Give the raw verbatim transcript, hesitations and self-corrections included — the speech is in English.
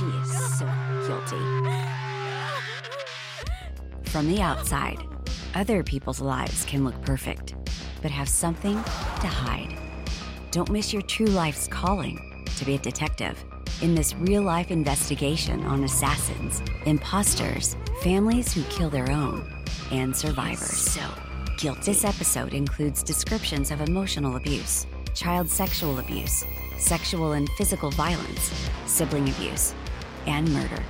She is so guilty. From the outside, other people's lives can look perfect, but have something to hide. Don't miss your true life's calling to be a detective in this real-life investigation on assassins, imposters, families who kill their own, and survivors. So guilty. This episode includes descriptions of emotional abuse, child sexual abuse, sexual and physical violence, sibling abuse, and murder.